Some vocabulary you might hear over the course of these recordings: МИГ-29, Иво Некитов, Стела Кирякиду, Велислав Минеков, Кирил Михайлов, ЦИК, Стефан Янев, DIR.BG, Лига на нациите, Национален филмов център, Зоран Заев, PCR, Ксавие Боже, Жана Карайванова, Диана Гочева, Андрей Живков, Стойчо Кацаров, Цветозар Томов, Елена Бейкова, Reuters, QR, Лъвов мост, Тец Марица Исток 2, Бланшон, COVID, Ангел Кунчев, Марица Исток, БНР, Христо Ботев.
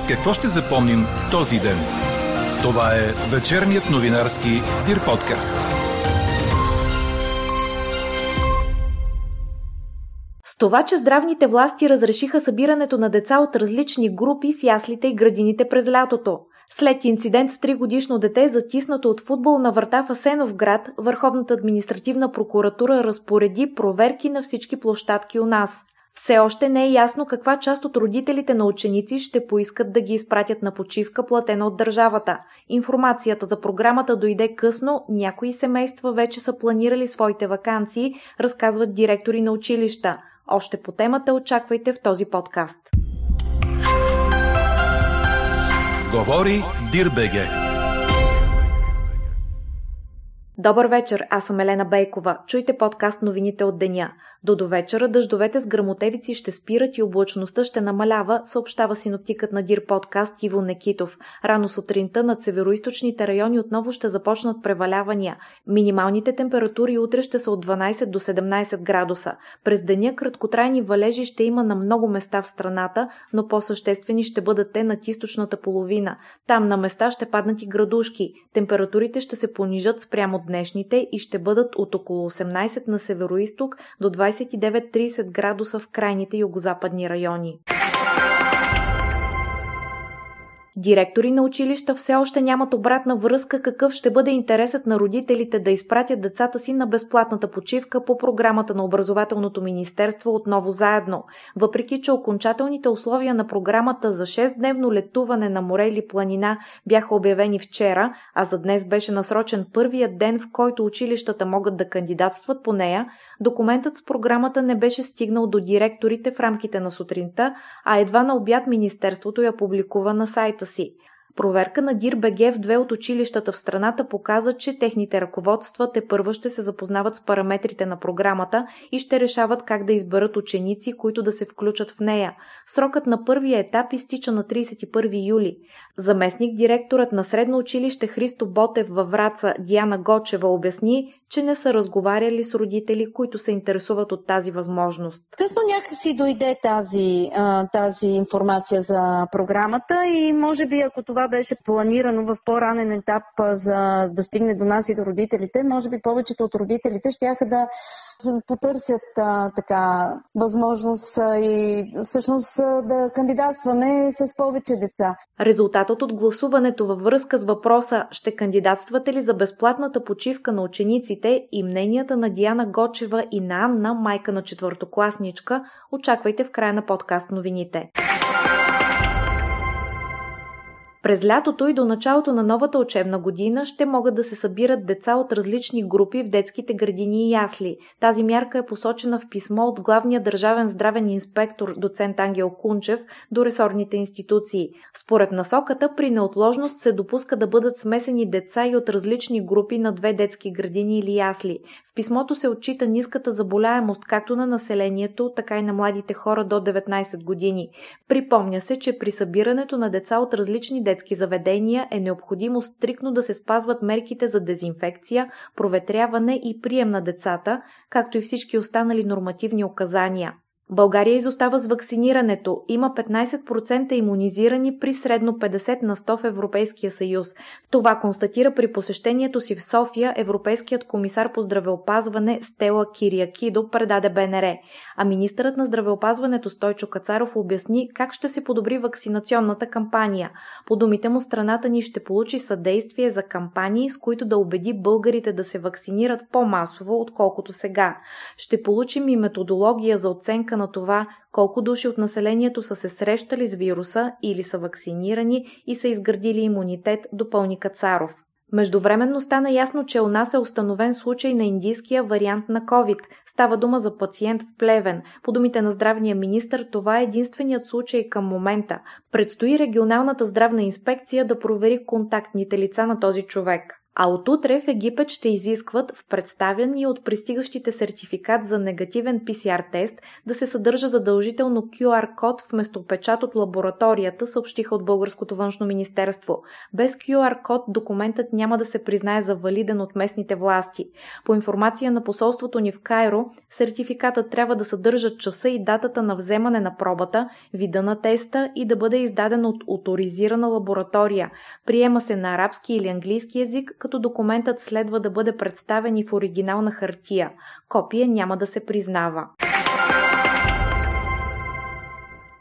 с какво ще запомним този ден. Това е вечерният новинарски Дир подкаст. С това, че здравните власти разрешиха събирането на деца от различни групи в яслите и градините през лятото. След инцидент с 3-годишно дете, затиснато от футболна врата в Асеновград, Върховната административна прокуратура разпореди проверки на всички площадки у нас. Все още не е ясно каква част от родителите на ученици ще поискат да ги изпратят на почивка, платена от държавата. Информацията за програмата дойде късно, някои семейства вече са планирали своите ваканции, разказват директори на училища. Още по темата очаквайте в този подкаст. Говори ДИР.БГ. Добър вечер, аз съм Елена Бейкова. Чуйте подкаст новините от деня. До довечера дъждовете с гръмотевици ще спират и облачността ще намалява, съобщава синоптикът на Дир подкаст Иво Некитов. Рано сутринта над североизточните райони отново ще започнат превалявания. Минималните температури утре ще са от 12 до 17 градуса. През деня краткотрайни валежи ще има на много места в страната, но по-съществени ще бъдат те над източната половина. Там на места ще паднат и градушки. Температурите ще се понижат спрямо днешните и ще бъдат от около 18 на североизток до 29-30 градуса в крайните югозападни райони. Директори на училища все още нямат обратна връзка какъв ще бъде интересът на родителите да изпратят децата си на безплатната почивка по програмата на Образователното министерство Отново заедно. Въпреки че окончателните условия на програмата за 6-дневно летуване на море или планина бяха обявени вчера, а за днес беше насрочен първият ден, в който училищата могат да кандидатстват по нея, документът с програмата не беше стигнал до директорите в рамките на сутринта, а едва на обяд министерството я публикува на сайта си. Проверка на ДИР.БГ в 2 от училищата в страната показа, че техните ръководства тепърва ще се запознават с параметрите на програмата и ще решават как да изберат ученици, които да се включат в нея. Срокът на първия етап изтича на 31 юли. Заместник-директорът на Средно училище Христо Ботев във Враца Диана Гочева обясни, че не са разговаряли с родители, които се интересуват от тази възможност. Късно някакси дойде тази информация за програмата и може би ако това беше планирано в по-ранен етап за да стигне до нас и до родителите, може би повечето от родителите щяха да потърсят така възможност и всъщност да кандидатстваме с повече деца. Резултатът от гласуването във връзка с въпроса «Ще кандидатствате ли за безплатната почивка на учениците?» и мненията на Диана Гочева и на Анна, майка на четвъртокласничка, очаквайте в края на подкаст новините. През лятото и до началото на новата учебна година ще могат да се събират деца от различни групи в детските градини и ясли. Тази мярка е посочена в писмо от главния държавен здравен инспектор доцент Ангел Кунчев до ресорните институции. Според насоката, при неотложност се допуска да бъдат смесени деца и от различни групи на 2 детски градини или ясли. В писмото се отчита ниската заболяемост както на населението, така и на младите хора до 19 години. Припомня се, че при събирането на деца от различни детски заведения е необходимо стриктно да се спазват мерките за дезинфекция, проветряване и прием на децата, както и всички останали нормативни указания. България изостава с вакцинирането. Има 15% имунизирани при средно 50% в Европейския съюз. Това констатира при посещението си в София европейският комисар по здравеопазване Стела Кирякиду, предаде БНР. А министърът на здравеопазването Стойчо Кацаров обясни как ще се подобри вакцинационната кампания. По думите му, страната ни ще получи съдействие за кампании, с които да убеди българите да се вакцинират по-масово, отколкото сега. Ще получим и методология за оценка на това колко души от населението са се срещали с вируса или са вакцинирани и са изградили имунитет, допълни Кацаров. Междувременно стана ясно, че у нас е установен случай на индийския вариант на COVID. Става дума за пациент в Плевен. По думите на здравния министър, това е единственият случай към момента. Предстои регионалната здравна инспекция да провери контактните лица на този човек. А от утре в Египет ще изискват в представен и от пристигащите сертификат за негативен PCR тест да се съдържа задължително QR-код вместо печат от лабораторията, съобщиха от Българското външно министерство. Без QR-код документът няма да се признае за валиден от местните власти. По информация на посолството ни в Кайро, сертификатът трябва да съдържа часа и датата на вземане на пробата, вида на теста и да бъде издаден от оторизирана лаборатория. Приема се на арабски или английски език, като документът следва да бъде представен и в оригинална хартия. Копие няма да се признава.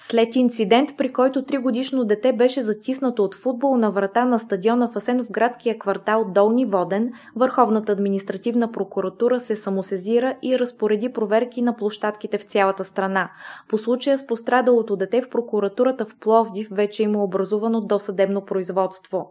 След инцидент, при който 3-годишно дете беше затиснато от футболна врата на стадиона в Асеновградския квартал Долни Воден, Върховната административна прокуратура се самосезира и разпореди проверки на площадките в цялата страна. По случая с пострадалото дете в прокуратурата в Пловдив вече има образувано досъдебно производство.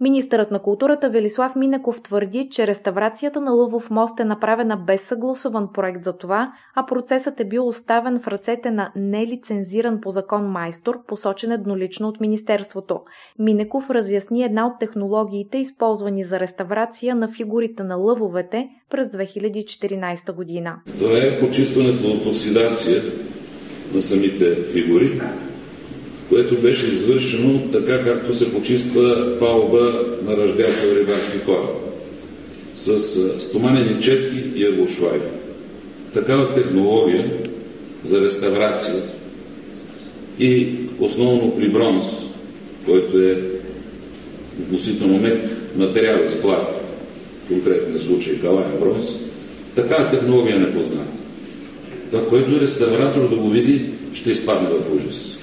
Министърът на културата Велислав Минеков твърди, че реставрацията на Лъвов мост е направена без съгласуван проект за това, а процесът е бил оставен в ръцете на нелицензиран по закон майстор, посочен еднолично от министерството. Минеков разясни една от технологиите, използвани за реставрация на фигурите на лъвовете през 2014 година. Това е почистването от оксидация на самите фигури, което беше извършено така, както се почиства палуба на ръждясъл рибарски кораб, с стоманени четки и аглошлайви. Такава технология за реставрация и основно при бронз, който е относително мек материал с плат, в конкретния случай калая бронз, такава технология не позната. Това, което реставратор да го види, ще изпадне в ужас.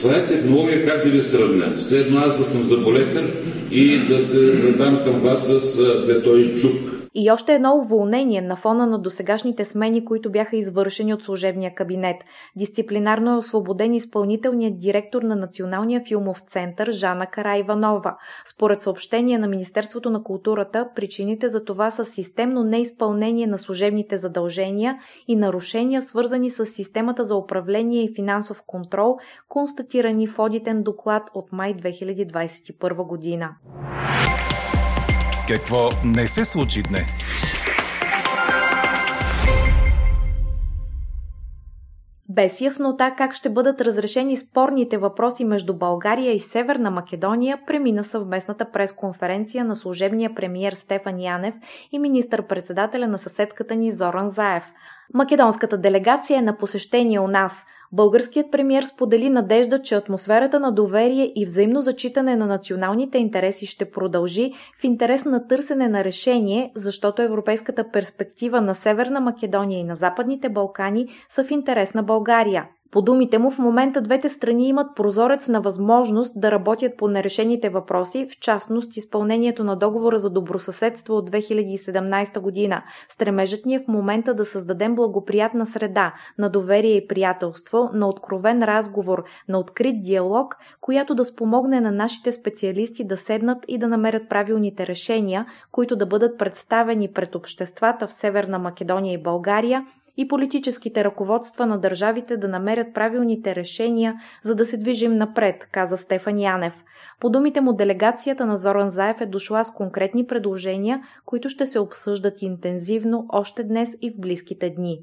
Това е технология, как да ви сравня. Все едно аз да съм заболекар и да се задам към вас с детойчук. И още едно уволнение на фона на досегашните смени, които бяха извършени от служебния кабинет. Дисциплинарно е освободен изпълнителният директор на Националния филмов център Жана Карайванова. Според съобщение на Министерството на културата, причините за това са системно неизпълнение на служебните задължения и нарушения, свързани с системата за управление и финансов контрол, констатирани в одитен доклад от май 2021 година. Какво не се случи днес? Без яснота как ще бъдат разрешени спорните въпроси между България и Северна Македония, премина съвместната пресконференция на служебния премиер Стефан Янев и министър-председателя на съседката ни Зоран Заев. Македонската делегация е на посещение у нас. Българският премиер сподели надежда, че атмосферата на доверие и взаимно зачитане на националните интереси ще продължи в интерес на търсене на решение, защото европейската перспектива на Северна Македония и на Западните Балкани са в интерес на България. По думите му, в момента двете страни имат прозорец на възможност да работят по нерешените въпроси, в частност изпълнението на договора за добросъседство от 2017 година. Стремежът ни е в момента да създадем благоприятна среда на доверие и приятелство, на откровен разговор, на открит диалог, която да спомогне на нашите специалисти да седнат и да намерят правилните решения, които да бъдат представени пред обществата в Северна Македония и България, и политическите ръководства на държавите да намерят правилните решения, за да се движим напред, каза Стефан Янев. По думите му, делегацията на Зоран Заев е дошла с конкретни предложения, които ще се обсъждат интензивно още днес и в близките дни.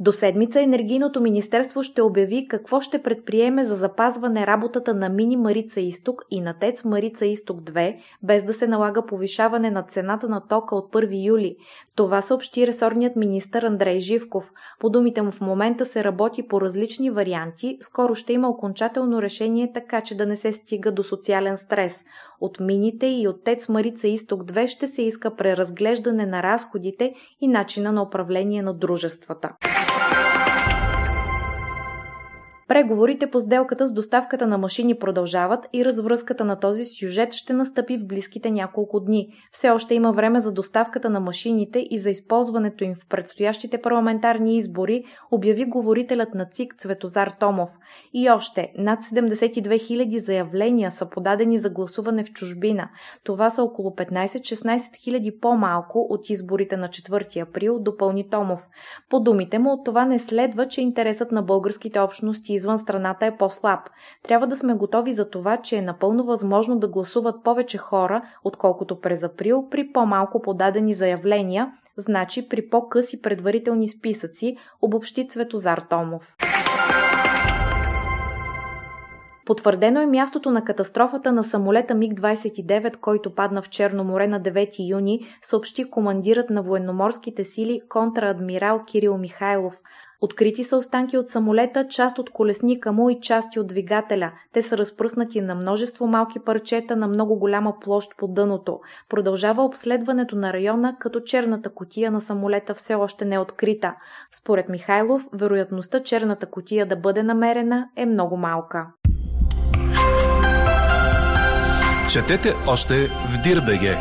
До седмица Енергийното министерство ще обяви какво ще предприеме за запазване работата на мини Марица Исток и на Тец Марица Исток 2, без да се налага повишаване на цената на тока от 1 юли. Това съобщи ресорният министър Андрей Живков. По думите му, в момента се работи по различни варианти, скоро ще има окончателно решение, така че да не се стига до социален стрес. От мините и от Тец Марица Исток 2 ще се иска преразглеждане на разходите и начина на управление на дружествата. Преговорите по сделката с доставката на машини продължават и развръзката на този сюжет ще настъпи в близките няколко дни. Все още има време за доставката на машините и за използването им в предстоящите парламентарни избори, обяви говорителят на ЦИК Цветозар Томов. И още над 72 000 заявления са подадени за гласуване в чужбина. Това са около 15-16 000 по-малко от изборите на 4 април, допълни Томов. По думите му, от това не следва, че интересът на българските общности си извън страната е по-слаб. Трябва да сме готови за това, че е напълно възможно да гласуват повече хора, отколкото през април, при по-малко подадени заявления, значи при по-къси предварителни списъци, обобщи Цветозар Томов. Потвърдено е мястото на катастрофата на самолета МИГ-29, който падна в Черно море на 9 юни, съобщи командирът на военноморските сили контраадмирал Кирил Михайлов. Открити са останки от самолета, част от колесника му и части от двигателя. Те са разпръснати на множество малки парчета на много голяма площ по дъното. Продължава обследването на района, като черната кутия на самолета все още не е открита. Според Михайлов, вероятността черната кутия да бъде намерена е много малка. Четете още в DIR.BG.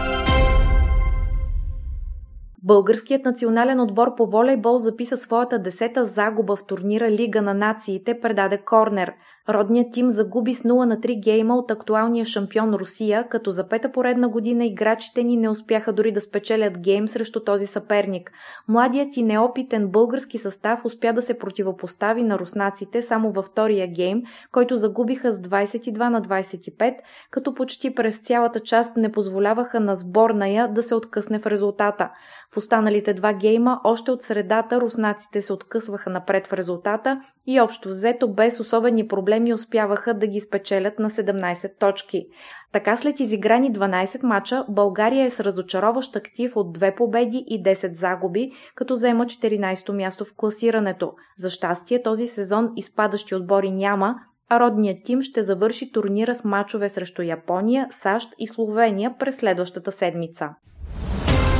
Българският национален отбор по волейбол записа своята 10-та загуба в турнира Лига на нациите, предаде Корнер. Родният тим загуби с 0-3 гейма от актуалния шампион Русия, като за пета поредна година играчите ни не успяха дори да спечелят гейм срещу този съперник. Младият и неопитен български състав успя да се противопостави на руснаците само във втория гейм, който загубиха с 22-25, като почти през цялата част не позволяваха на сборная да се откъсне в резултата. В останалите два гейма още от средата руснаците се откъсваха напред в резултата и общо взето без особени проблеми успяваха да ги спечелят на 17 точки. Така след изиграни 12 мача, България е с разочароващ актив от 2 победи и 10 загуби, като заема 14-то място в класирането. За щастие този сезон изпадащи отбори няма, а родният тим ще завърши турнира с мачове срещу Япония, САЩ и Словения през следващата седмица.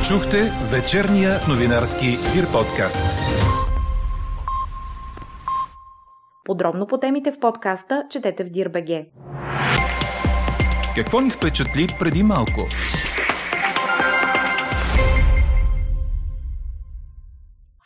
Чухте вечерния новинарски DIR подкаст. Подробно по темите в подкаста четете в DIR.BG. Какво ни впечатли преди малко?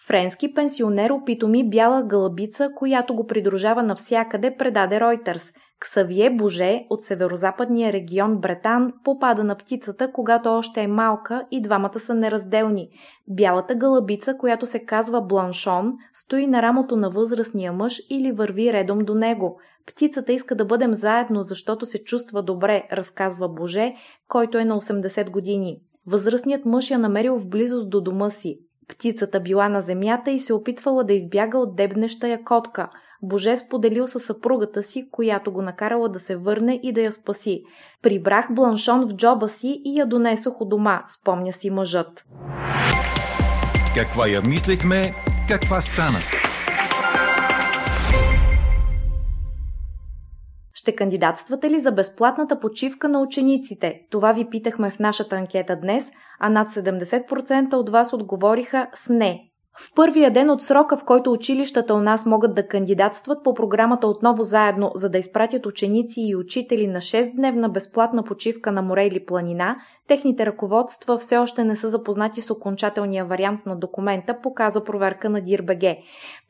Френски пенсионер опитоми бяла гълъбица, която го придружава навсякъде, предаде Reuters. Ксавие Боже от северозападния регион Бретан попада на птицата, когато още е малка и двамата са неразделни. Бялата гълъбица, която се казва Бланшон, стои на рамото на възрастния мъж или върви редом до него. Птицата иска да бъдем заедно, защото се чувства добре, разказва Боже, който е на 80 години. Възрастният мъж я намерил в близост до дома си. Птицата била на земята и се опитвала да избяга от дебнеща я котка. Боже споделил със съпругата си, която го накарала да се върне и да я спаси. Прибрах Бланшон в джоба си и я донесох у дома, спомня си мъжът. Каква я мислехме, каква стана? Ще кандидатствате ли за безплатната почивка на учениците? Това ви питахме в нашата анкета днес, а над 70% от вас отговориха с не. В първия ден от срока, в който училищата у нас могат да кандидатстват по програмата Отново заедно, за да изпратят ученици и учители на 6-дневна безплатна почивка на море или планина, техните ръководства все още не са запознати с окончателния вариант на документа, показа проверка на DIR.BG.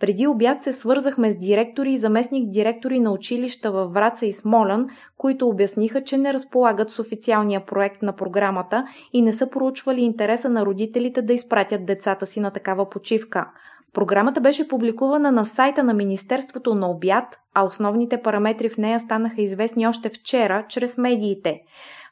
Преди обяд се свързахме с директори и заместник-директори на училища във Враца и Смолян, които обясниха, че не разполагат с официалния проект на програмата и не са проучвали интереса на родителите да изпратят децата си на такава почивка. Програмата беше публикувана на сайта на Министерството на обяд, а основните параметри в нея станаха известни още вчера чрез медиите.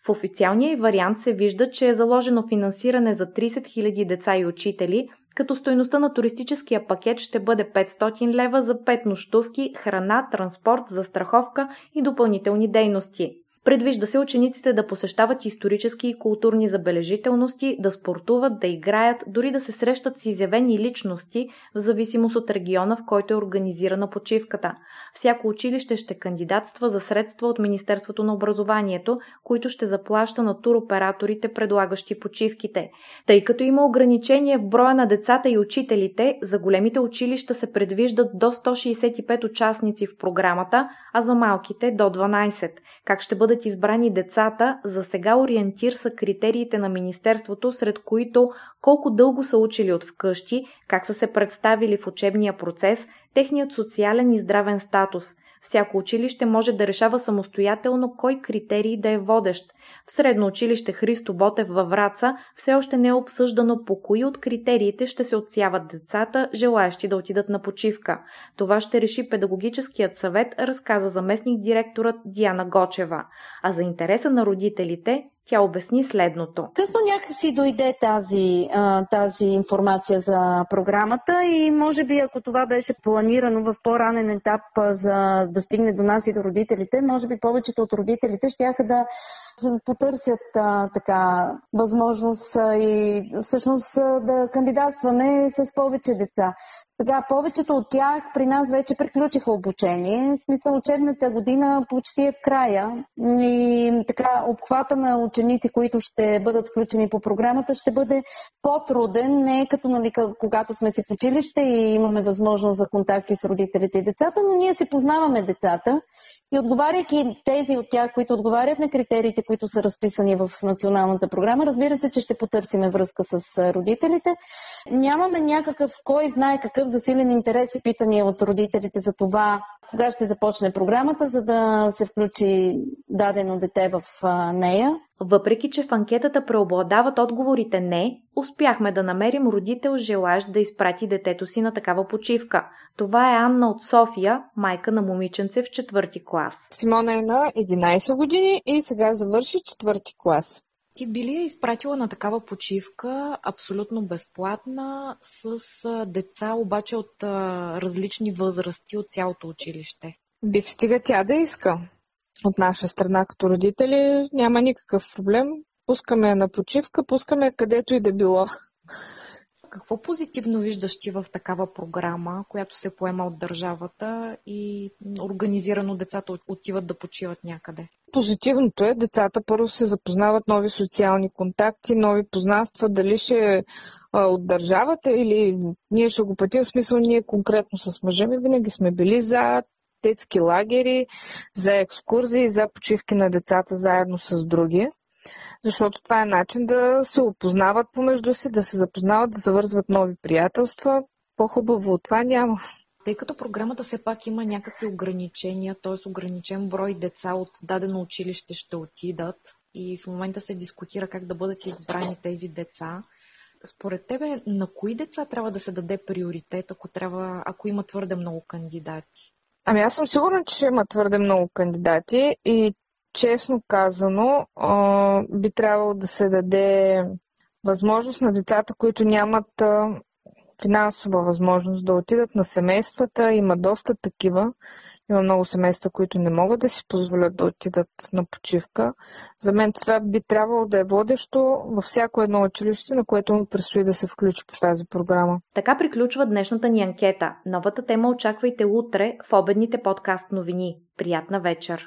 В официалния вариант се вижда, че е заложено финансиране за 30 000 деца и учители, като стойността на туристическия пакет ще бъде 500 лева за 5 нощувки, храна, транспорт, застраховка и допълнителни дейности. Предвижда се учениците да посещават исторически и културни забележителности, да спортуват, да играят, дори да се срещат с изявени личности, в зависимост от региона, в който е организирана почивката. Всяко училище ще кандидатства за средства от Министерството на образованието, които ще заплаща на туроператорите, предлагащи почивките. Тъй като има ограничение в броя на децата и учителите, за големите училища се предвиждат до 165 участници в програмата, а за малките до 12. Как ще бъде избрани децата, за сега ориентир са критериите на Министерството, сред които колко дълго са учили от вкъщи, как са се представили в учебния процес, техният социален и здравен статус. Всяко училище може да решава самостоятелно кой критерий да е водещ. В Средно училище Христо Ботев във Враца все още не е обсъждано по кои от критериите ще се отсяват децата, желаещи да отидат на почивка. Това ще реши педагогическият съвет, разказа заместник-директорът Диана Гочева. А за интереса на родителите тя обясни следното. Късно някакси дойде тази информация за програмата и може би ако това беше планирано в по-ранен етап, за да стигне до нас и до родителите, може би повечето от родителите щяха да потърсят така възможност и всъщност да кандидатстваме с повече деца. Сега повечето от тях при нас вече приключиха обучение. В смисъл, учебната година почти е в края и така обхвата на ученици, които ще бъдат включени по програмата, ще бъде по-труден, не като когато сме си в училище и имаме възможност за контакти с родителите и децата, но ние си познаваме децата и отговаряйки тези от тях, които отговарят на критериите, които са разписани в националната програма, разбира се, че ще потърсиме връзка с родителите. Нямаме някакъв, кой знае какъв засилен интерес и питания от родителите за това, кога ще започне програмата, за да се включи дадено дете в нея. Въпреки че в анкетата преобладават отговорите «не», успяхме да намерим родител, желаещ да изпрати детето си на такава почивка. Това е Анна от София, майка на момиченце в 4-ти клас. Симона е на 11 години и сега завърши 4-ти клас. Ти би ли я изпратила на такава почивка, абсолютно безплатна, с деца обаче от различни възрасти от цялото училище? Бих, стига тя да иска. От наша страна като родители няма никакъв проблем. Пускаме на почивка, пускаме където и да било. Какво позитивно виждаш ти в такава програма, която се поема от държавата и организирано децата отиват да почиват някъде? Позитивното е, децата първо се запознават нови социални контакти, нови познанства, дали ще от държавата или ние ще го пътим, в смисъл ние конкретно с мъжа ми винаги сме били за детски лагери, за екскурзии, за почивки на децата заедно с други. Защото това е начин да се опознават помежду си, да се запознават, да завързват нови приятелства. По-хубаво от това няма. Тъй като програмата все пак има някакви ограничения, т.е. ограничен брой деца от дадено училище ще отидат и в момента се дискутира как да бъдат избрани тези деца. Според тебе, на кои деца трябва да се даде приоритет, ако има твърде много кандидати? Ами аз съм сигурна, че ще има твърде много кандидати и честно казано, би трябвало да се даде възможност на децата, които нямат финансова възможност да отидат на семействата. Има доста такива. Има много семейства, които не могат да си позволят да отидат на почивка. За мен това би трябвало да е водещо във всяко едно училище, на което му предстои да се включи по тази програма. Така приключва днешната ни анкета. Новата тема очаквайте утре в обедните подкаст новини. Приятна вечер!